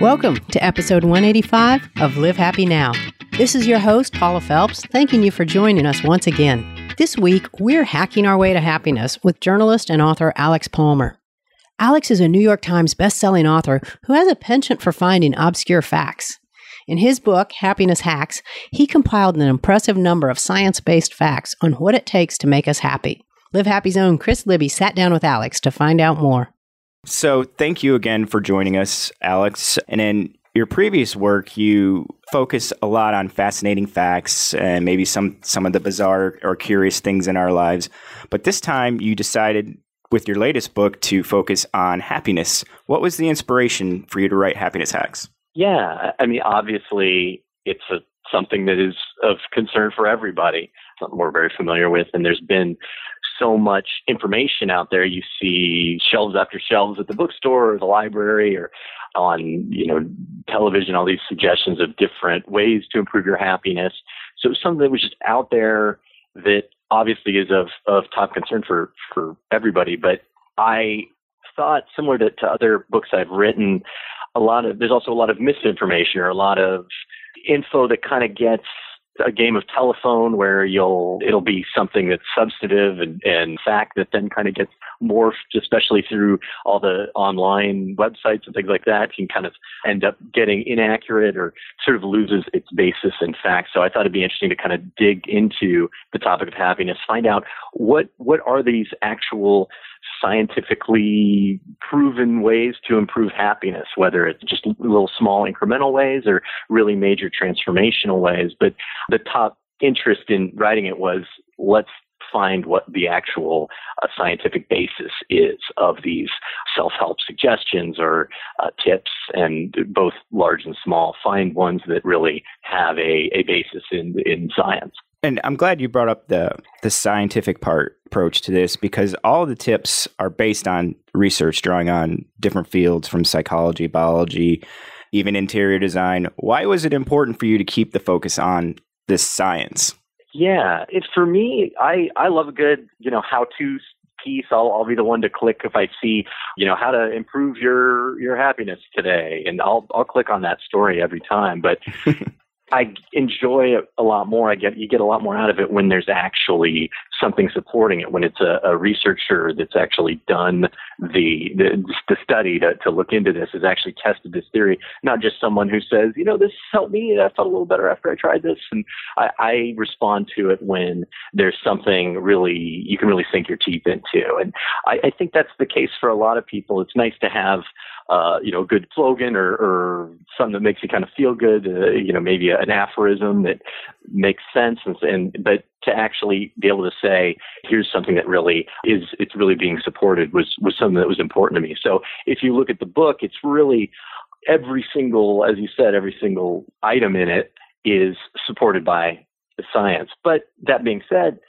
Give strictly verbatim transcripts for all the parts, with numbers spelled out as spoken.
Welcome to episode one eighty-five of Live Happy Now. This is your host, Paula Phelps, thanking you for joining us once again. This week, we're hacking our way to happiness with journalist and author Alex Palmer. Alex is a New York Times best-selling author who has a penchant for finding obscure facts. In his book, Happiness Hacks, he compiled an impressive number of science-based facts on what it takes to make us happy. Live Happy's own Chris Libby sat down with Alex to find out more. So thank you again for joining us, Alex. And in your previous work, you focus a lot on fascinating facts and maybe some, some of the bizarre or curious things in our lives. But this time you decided with your latest book to focus on happiness. What was the inspiration for you to write Happiness Hacks? Yeah, I mean, obviously, it's a, something that is of concern for everybody. Something we're very familiar with, and there's been so much information out there. You see shelves after shelves at the bookstore or the library or on, you know, television, all these suggestions of different ways to improve your happiness. So something that was just out there that obviously is of, of top concern for, for everybody. But I thought, similar to, to other books I've written, a lot of, there's also a lot of misinformation or a lot of info that kind of gets a game of telephone where you'll it'll be something that's substantive and, and fact that then kind of gets morphed, especially through all the online websites and things like that, can kind of end up getting inaccurate or sort of loses its basis in fact. So I thought it'd be interesting to kind of dig into the topic of happiness, find out what what are these actual scientifically proven ways to improve happiness, whether it's just little small incremental ways or really major transformational ways. But the top interest in writing it was, let's find what the actual uh, scientific basis is of these self-help suggestions or uh, tips, and both large and small, find ones that really have a, a basis in, in science. And I'm glad you brought up the the scientific part approach to this, because all the tips are based on research, drawing on different fields from psychology, biology, even interior design. Why was it important for you to keep the focus on this science? Yeah, it's for me, I, I love a good, you know, how-to piece. I'll, I'll be the one to click if I see, you know, how to improve your, your happiness today. And I'll, I'll click on that story every time. But I enjoy it a lot more. I get you get a lot more out of it when there's actually something supporting it, when it's a, a researcher that's actually done the the, the study to, to look into this, has actually tested this theory, not just someone who says, you know, this helped me. I felt a little better after I tried this. And I, I respond to it when there's something really you can really sink your teeth into. And I, I think that's the case for a lot of people. It's nice to have Uh, you know, a good slogan or, or something that makes you kind of feel good, uh, you know, maybe an aphorism that makes sense. And, and but to actually be able to say, here's something that really is, it's really being supported was, was something that was important to me. So if you look at the book, it's really every single, as you said, every single item in it is supported by the science. But that being said,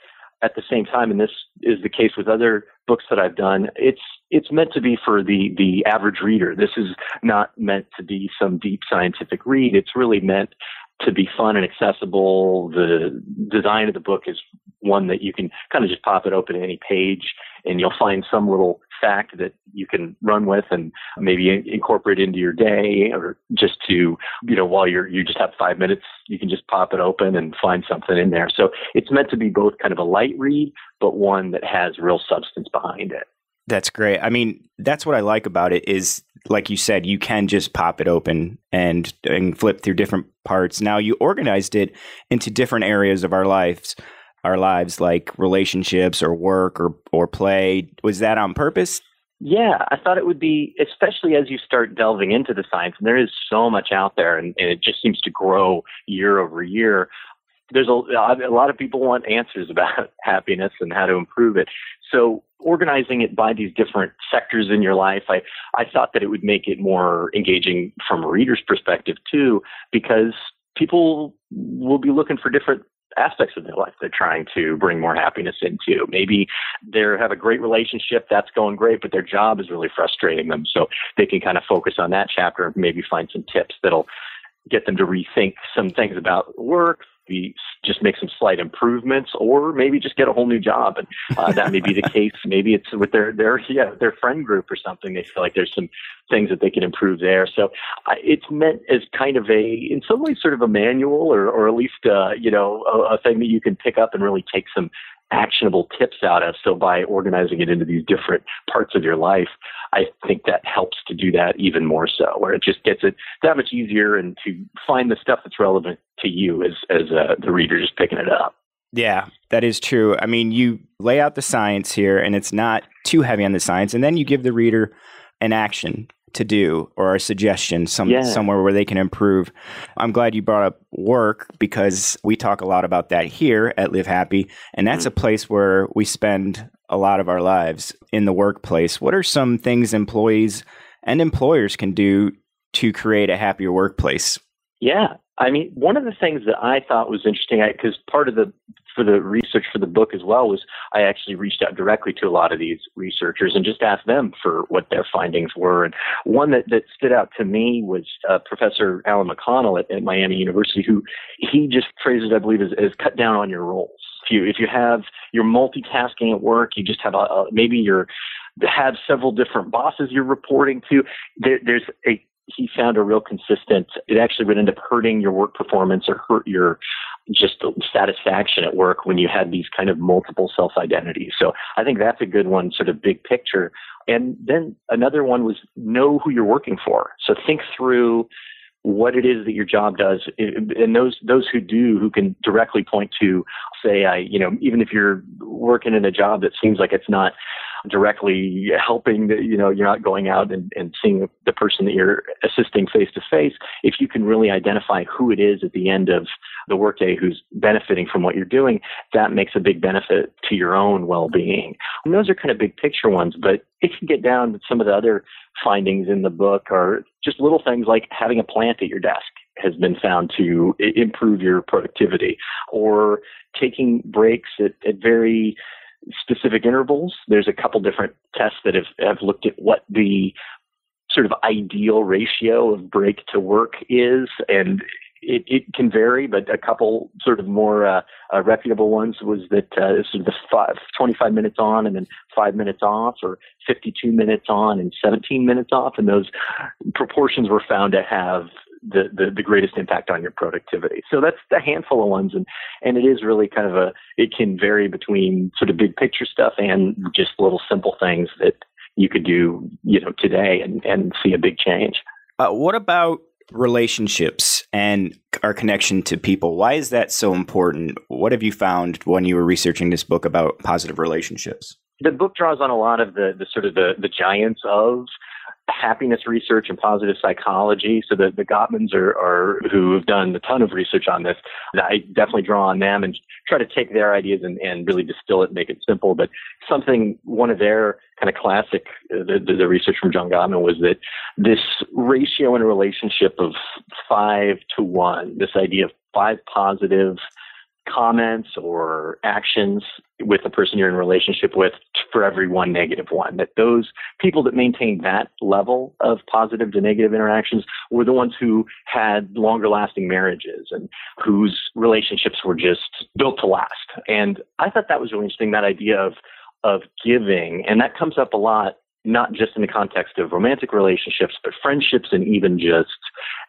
at the same time, and this is the case with other books that I've done, it's it's meant to be for the the average reader. This is not meant to be some deep scientific read. It's really meant to be fun and accessible. The design of the book is one that you can kind of just pop it open at any page, and you'll find some little fact that you can run with and maybe incorporate into your day, or just to, you know, while you're, you just have five minutes, you can just pop it open and find something in there. So it's meant to be both kind of a light read, but one that has real substance behind it. That's great. I mean, that's what I like about it is, like you said, you can just pop it open and, and flip through different parts. Now, you organized it into different areas of our lives, our lives like relationships or work or, or play. Was that on purpose? Yeah, I thought it would be, especially as you start delving into the science, and there is so much out there, and, and it just seems to grow year over year. There's a, a lot of people want answers about happiness and how to improve it. So organizing it by these different sectors in your life, I, I thought that it would make it more engaging from a reader's perspective too, because people will be looking for different aspects of their life they're trying to bring more happiness into. Maybe they have a great relationship that's going great, but their job is really frustrating them. So they can kind of focus on that chapter and maybe find some tips that'll get them to rethink some things about work, maybe just make some slight improvements, or maybe just get a whole new job. And uh, that may be the case. Maybe it's with their, their, yeah, their friend group or something. They feel like there's some things that they can improve there. So I, it's meant as kind of a, in some ways, sort of a manual, or, or at least, uh, you know, a, a thing that you can pick up and really take some actionable tips out of. So by organizing it into these different parts of your life, I think that helps to do that even more so, where it just gets it that much easier, and to find the stuff that's relevant to you as as uh, the reader just picking it up. Yeah, that is true. I mean, you lay out the science here, and it's not too heavy on the science, and then you give the reader an action to do, or a suggestion some, yeah. somewhere where they can improve. I'm glad you brought up work, because we talk a lot about that here at Live Happy, and that's mm-hmm. a place where we spend a lot of our lives, in the workplace. What are some things employees and employers can do to create a happier workplace? Yeah. I mean, one of the things that I thought was interesting, because part of the for the research for the book as well, was I actually reached out directly to a lot of these researchers and just asked them for what their findings were. And one that, that stood out to me was uh, Professor Alan McConnell at, at Miami University, who he just phrases, I believe, as, as cut down on your roles. If you, if you have, you're multitasking at work, you just have a, a, maybe you're have several different bosses you're reporting to, there, there's a he found a real consistent, it actually would end up hurting your work performance or hurt your just satisfaction at work when you had these kind of multiple self-identities. So I think that's a good one, sort of big picture. And then another one was know who you're working for. So think through what it is that your job does, and those those who do, who can directly point to, say, I, you know, even if you're working in a job that seems like it's not directly helping, the, you know, you're not going out and, and seeing the person that you're assisting face to face. If you can really identify who it is at the end of the workday who's benefiting from what you're doing, that makes a big benefit to your own well-being. And those are kind of big picture ones, but if you get down to some of the other findings in the book, are just little things like having a plant at your desk has been found to improve your productivity, or taking breaks at, at very specific intervals. There's a couple different tests that have, have looked at what the sort of ideal ratio of break to work is, and It, it can vary, but a couple sort of more uh, uh, reputable ones was that uh, this was the five, twenty-five minutes on and then five minutes off, or fifty-two minutes on and seventeen minutes off. And those proportions were found to have the, the, the greatest impact on your productivity. So that's a handful of ones. And, and it is really kind of a, it can vary between sort of big picture stuff and just little simple things that you could do, you know, today and, and see a big change. Uh, what about relationships and our connection to people? Why is that so important? What have you found when you were researching this book about positive relationships? The book draws on a lot of the, the sort of the, the giants of happiness research and positive psychology. So the, the Gottmans are, are who have done a ton of research on this. I definitely draw on them and try to take their ideas and, and really distill it and make it simple. But something, one of their kind of classic, uh, the, the research from John Gottman was that this ratio in a relationship of five to one, this idea of five positive comments or actions with the person you're in a relationship with for every one negative one, that those people that maintain that level of positive to negative interactions were the ones who had longer lasting marriages and whose relationships were just built to last. And I thought that was really interesting, that idea of, of giving. And that comes up a lot, not just in the context of romantic relationships, but friendships and even just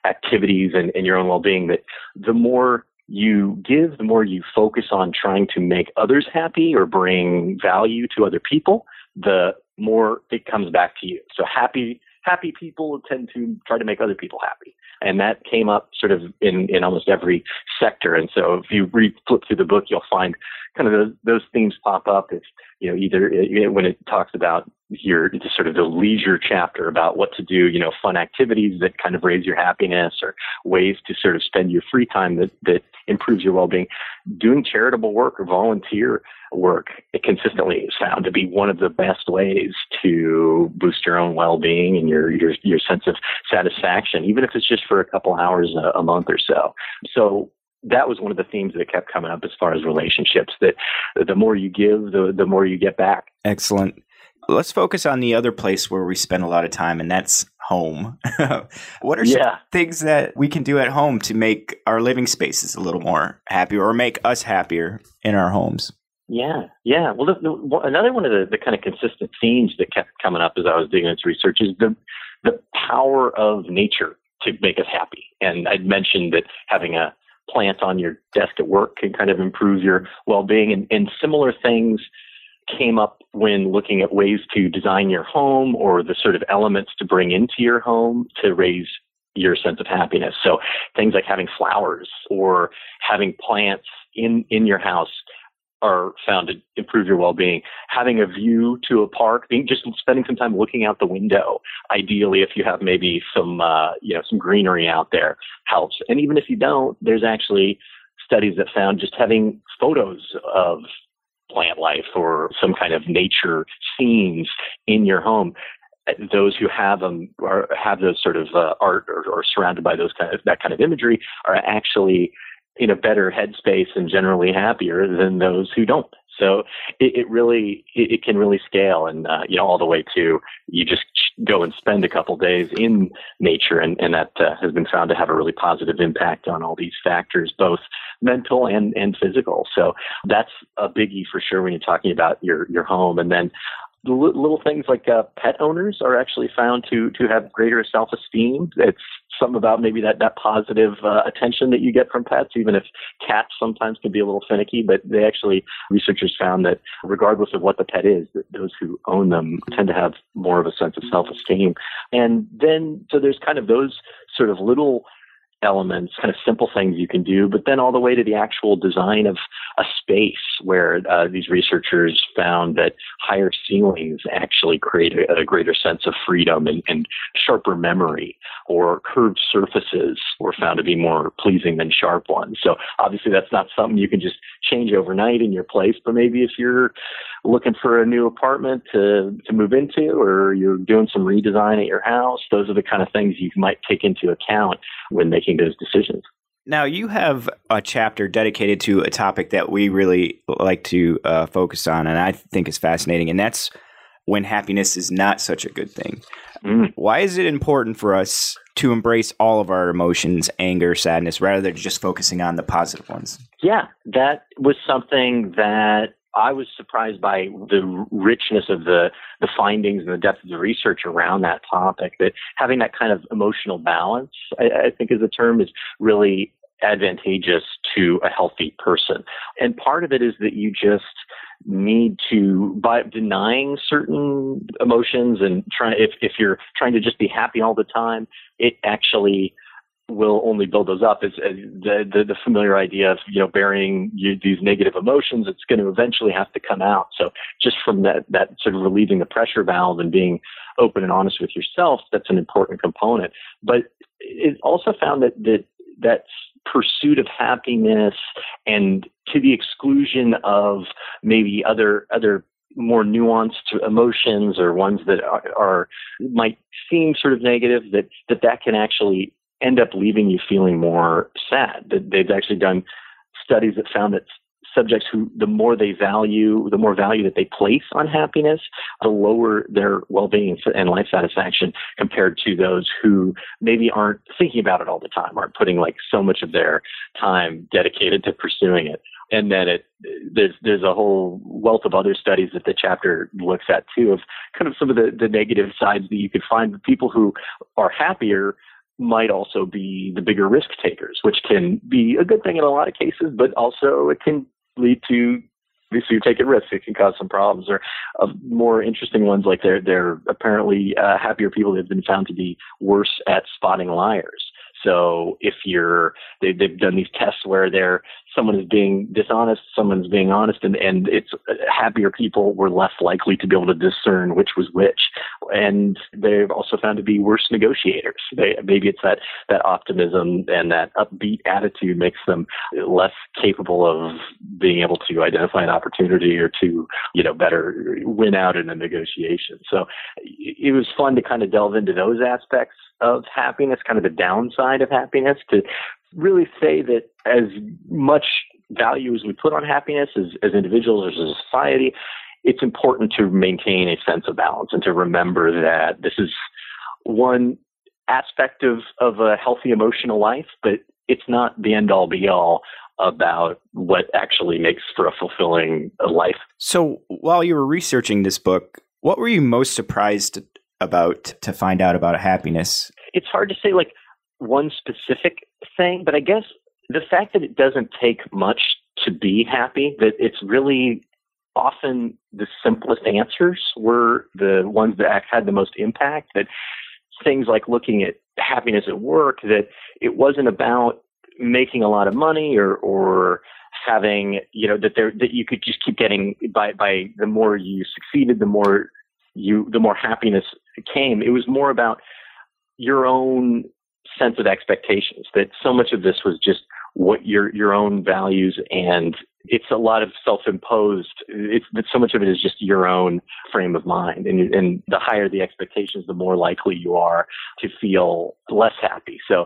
activities and, and your own well-being, that the more you give, the more you focus on trying to make others happy or bring value to other people, the more it comes back to you. So happy, happy people tend to try to make other people happy. And that came up sort of in, in almost every sector. And so if you re- flip through the book, you'll find kind of those, those themes pop up. It's, you know, either it, when it talks about your sort of the leisure chapter about what to do, you know, fun activities that kind of raise your happiness, or ways to sort of spend your free time that, that improves your well-being. Doing charitable work or volunteer work, it consistently is found to be one of the best ways to boost your own well-being and your, your, your sense of satisfaction, even if it's just for a couple hours a, a month or so. So that was one of the themes that kept coming up as far as relationships, that the more you give, the, the more you get back. Excellent. Let's focus on the other place where we spend a lot of time, and that's home. What are yeah. some things that we can do at home to make our living spaces a little more happier or make us happier in our homes? Yeah, yeah. Well, the, the, another one of the, the kind of consistent themes that kept coming up as I was digging into research is the the power of nature to make us happy. And I'd mentioned that having a plant on your desk at work can kind of improve your well-being, and, and similar things came up when looking at ways to design your home or the sort of elements to bring into your home to raise your sense of happiness. So things like having flowers or having plants in, in your house are found to improve your well-being. Having a view to a park, being, just spending some time looking out the window, ideally if you have maybe some, uh, you know, some greenery out there helps. And even if you don't, there's actually studies that found just having photos of plant life or some kind of nature scenes in your home, those who have them or have those sort of uh, art or, or surrounded by those kind of, that kind of imagery are actually in a better headspace and generally happier than those who don't. So it, it really, it, it can really scale, and uh, you know, all the way to you just go and spend a couple days in nature, and, and that uh, has been found to have a really positive impact on all these factors, both mental and, and physical. So that's a biggie for sure when you're talking about your, your home. And then the li- little things like uh, pet owners are actually found to to have greater self-esteem. It's something about maybe that, that positive uh, attention that you get from pets, even if cats sometimes can be a little finicky, but they actually, researchers found that regardless of what the pet is, that those who own them tend to have more of a sense of self-esteem. And then, so there's kind of those sort of little elements, kind of simple things you can do, but then all the way to the actual design of a space where uh, these researchers found that higher ceilings actually create a, a greater sense of freedom and, and sharper memory, or curved surfaces were found to be more pleasing than sharp ones. So obviously that's not something you can just change overnight in your place, but maybe if you're looking for a new apartment to, to move into, or you're doing some redesign at your house, those are the kind of things you might take into account when making those decisions. Now, you have a chapter dedicated to a topic that we really like to uh, focus on, and I think is fascinating, and that's when happiness is not such a good thing. Mm. Why is it important for us to embrace all of our emotions, anger, sadness, rather than just focusing on the positive ones? Yeah, that was something that I was surprised by, the richness of the, the findings and the depth of the research around that topic, that having that kind of emotional balance, I, I think is the term, is really advantageous to a healthy person. And part of it is that you just need to, by denying certain emotions and trying, if, if you're trying to just be happy all the time, it actually will only build those up. Is the, the the familiar idea of, you know, burying you, these negative emotions, it's going to eventually have to come out. So just from that, that sort of relieving the pressure valve and being open and honest with yourself, that's an important component. But it also found that that that pursuit of happiness, and to the exclusion of maybe other other more nuanced emotions or ones that are, are might seem sort of negative, that that, that can actually end up leaving you feeling more sad. They've actually done studies that found that subjects who, the more they value, the more value that they place on happiness, the lower their well-being and life satisfaction compared to those who maybe aren't thinking about it all the time, aren't putting like so much of their time dedicated to pursuing it. And then it, there's there's a whole wealth of other studies that the chapter looks at too, of kind of some of the, the negative sides that you could find. The people who are happier might also be the bigger risk takers, which can be a good thing in a lot of cases, but also it can lead to, if you're taking risks, it can cause some problems. Or uh, more interesting ones, like they're, they're apparently uh, happier people have been found to be worse at spotting liars. So if you're, they, they've done these tests where they're, someone is being dishonest, someone's being honest, and, and it's happier people were less likely to be able to discern which was which. And they've also found to be worse negotiators. They, maybe it's that, that optimism and that upbeat attitude makes them less capable of being able to identify an opportunity or to, you know, better win out in a negotiation. So it was fun to kind of delve into those aspects of happiness, kind of the downside of happiness, to really say that as much value as we put on happiness as, as individuals or as a society, it's important to maintain a sense of balance and to remember that this is one aspect of, of a healthy emotional life, but it's not the end all be all about what actually makes for a fulfilling life. So while you were researching this book, what were you most surprised about to find out about happiness? It's hard to say like one specific thing, but I guess the fact that it doesn't take much to be happy, that it's really often the simplest answers were the ones that had the most impact, that things like looking at happiness at work, that it wasn't about making a lot of money or, or having, you know, that there, that you could just keep getting by, by the more you succeeded, the more you, the more happiness came. It was more about your own sense of expectations, that so much of this was just what your, your own values, and it's a lot of self-imposed. It's so much of it is just your own frame of mind, and, and the higher the expectations, the more likely you are to feel less happy. So,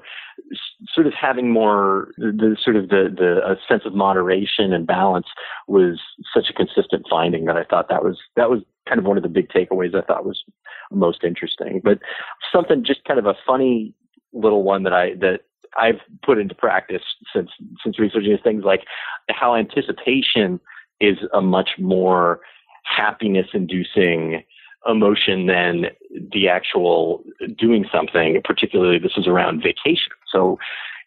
sort of having more the, the sort of the the a sense of moderation and balance was such a consistent finding that I thought that was that was kind of one of the big takeaways I thought was most interesting. But something just kind of a funny little one that I that. I've put into practice since since researching is things like how anticipation is a much more happiness-inducing emotion than the actual doing something. Particularly, this is around vacation. So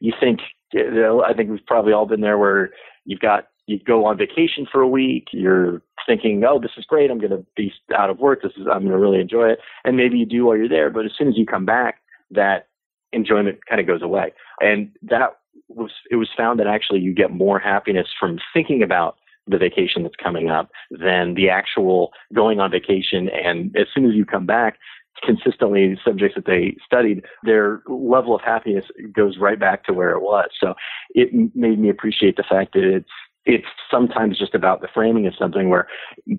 you think, you know, I think we've probably all been there where you've got you go on vacation for a week. You're thinking, oh, this is great. I'm going to be out of work. This is I'm going to really enjoy it. And maybe you do while you're there, but as soon as you come back, that enjoyment kind of goes away. And that was, it was found that actually you get more happiness from thinking about the vacation that's coming up than the actual going on vacation. And as soon as you come back, consistently subjects that they studied, their level of happiness goes right back to where it was. So it made me appreciate the fact that it's, it's sometimes just about the framing of something, where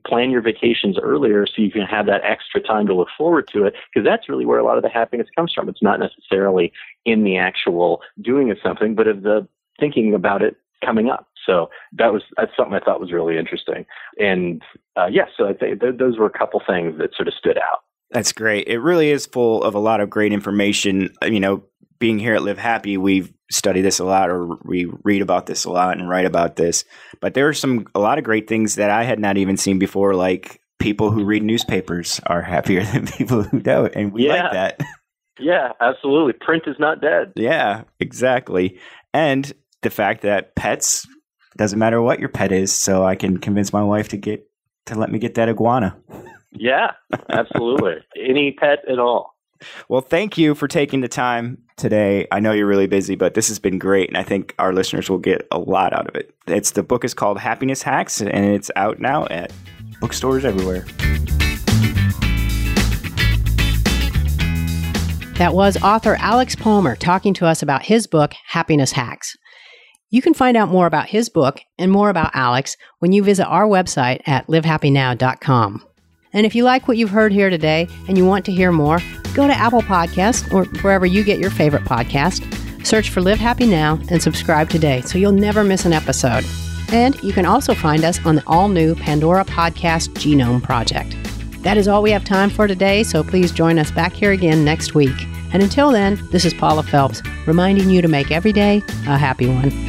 plan your vacations earlier so you can have that extra time to look forward to it, because that's really where a lot of the happiness comes from. It's not necessarily in the actual doing of something, but of the thinking about it coming up. So that was that's something I thought was really interesting. And uh, yes, yeah, so I think th- those were a couple things that sort of stood out. That's great. It really is full of a lot of great information. You know, being here at Live Happy, we've study this a lot, or we read about this a lot and write about this. But there are some, a lot of great things that I had not even seen before, like people who read newspapers are happier than people who don't. And we yeah. like that. Yeah, absolutely. Print is not dead. Yeah, exactly. And the fact that pets, doesn't matter what your pet is. So I can convince my wife to get, to let me get that iguana. Yeah, absolutely. Any pet at all. Well, thank you for taking the time today. I know you're really busy, but this has been great, and I think our listeners will get a lot out of it. It's the book is called Happiness Hacks, and it's out now at bookstores everywhere. That was author Alex Palmer talking to us about his book, Happiness Hacks. You can find out more about his book and more about Alex when you visit our website at live happy now dot com. And if you like what you've heard here today and you want to hear more, go to Apple Podcasts or wherever you get your favorite podcast, search for Live Happy Now, and subscribe today so you'll never miss an episode. And you can also find us on the all-new Pandora Podcast Genome Project. That is all we have time for today, so please join us back here again next week. And until then, this is Paula Phelps reminding you to make every day a happy one.